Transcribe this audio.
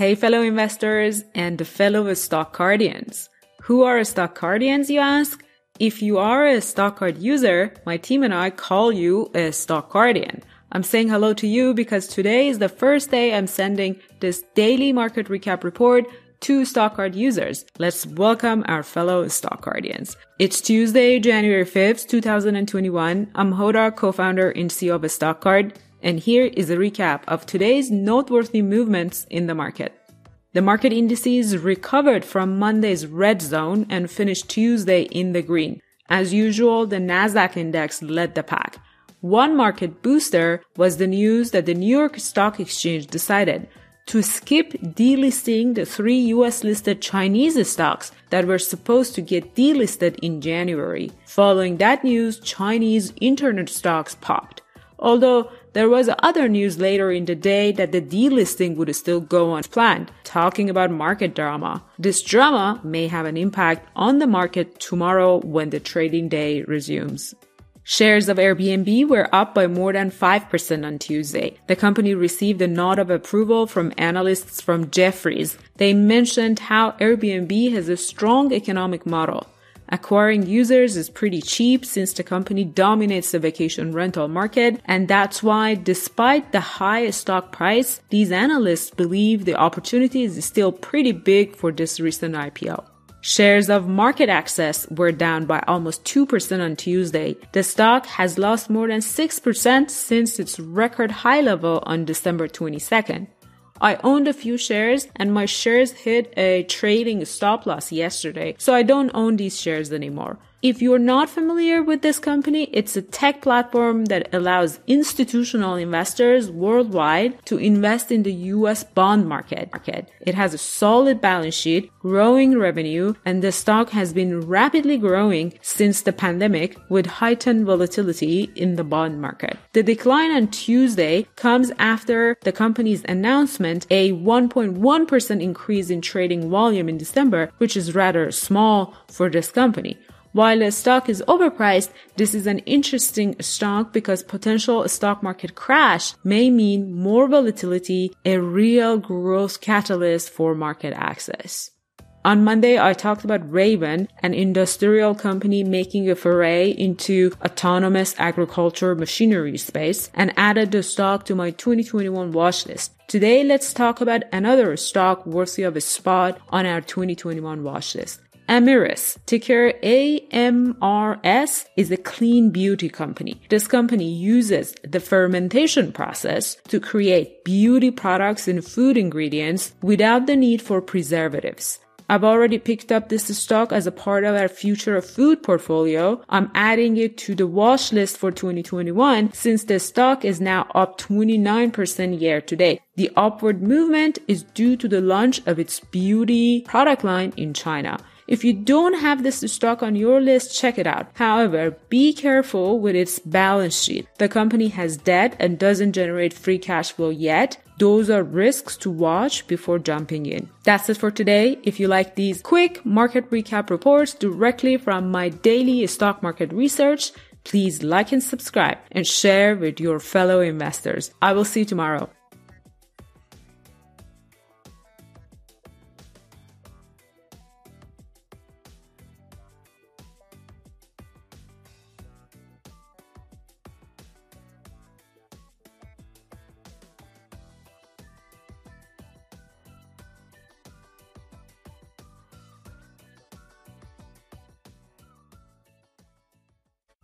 Hey, fellow investors and fellow Stockcardians. Who are Stockcardians, you ask? If you are a Stockcard user, my team and I call you a Stockcardian. I'm saying hello to you because today is the first day I'm sending this daily market recap report to Stockcard users. Let's welcome our fellow Stockcardians. It's Tuesday, January 5th, 2021. I'm Hoda, co-founder and CEO of Stockcard. And here is a recap of today's noteworthy movements in the market. The market indices recovered from Monday's red zone and finished Tuesday in the green. As usual, the Nasdaq index led the pack. One market booster was the news that the New York Stock Exchange decided to skip delisting the three US-listed Chinese stocks that were supposed to get delisted in January. Following that news, Chinese internet stocks popped. Although there was other news later in the day that the delisting would still go as planned, talking about market drama. This drama may have an impact on the market tomorrow when the trading day resumes. Shares of Airbnb were up by more than 5% on Tuesday. The company received a nod of approval from analysts from Jefferies. They mentioned how Airbnb has a strong economic model. Acquiring users is pretty cheap since the company dominates the vacation rental market, and that's why, despite the high stock price, these analysts believe the opportunity is still pretty big for this recent IPO. Shares of Market Access were down by almost 2% on Tuesday. The stock has lost more than 6% since its record high level on December 22nd. I owned a few shares and my shares hit a trading stop loss yesterday, so I don't own these shares anymore. If you're not familiar with this company, it's a tech platform that allows institutional investors worldwide to invest in the US bond market. It has a solid balance sheet, growing revenue, and the stock has been rapidly growing since the pandemic with heightened volatility in the bond market. The decline on Tuesday comes after the company's announcement a 1.1% increase in trading volume in December, which is rather small for this company. While the stock is overpriced, this is an interesting stock because potential stock market crash may mean more volatility, a real growth catalyst for market access. On Monday, I talked about Raven, an industrial company making a foray into autonomous agriculture machinery space, and added the stock to my 2021 watch list. Today, let's talk about another stock worthy of a spot on our 2021 watch list. Amiris, ticker AMRS, is a clean beauty company. This company uses the fermentation process to create beauty products and food ingredients without the need for preservatives. I've already picked up this stock as a part of our future of food portfolio. I'm adding it to the watch list for 2021 since the stock is now up 29% year to date. The upward movement is due to the launch of its beauty product line in China. If you don't have this stock on your list, check it out. However, be careful with its balance sheet. The company has debt and doesn't generate free cash flow yet. Those are risks to watch before jumping in. That's it for today. If you like these quick market recap reports directly from my daily stock market research, please like and subscribe and share with your fellow investors. I will see you tomorrow.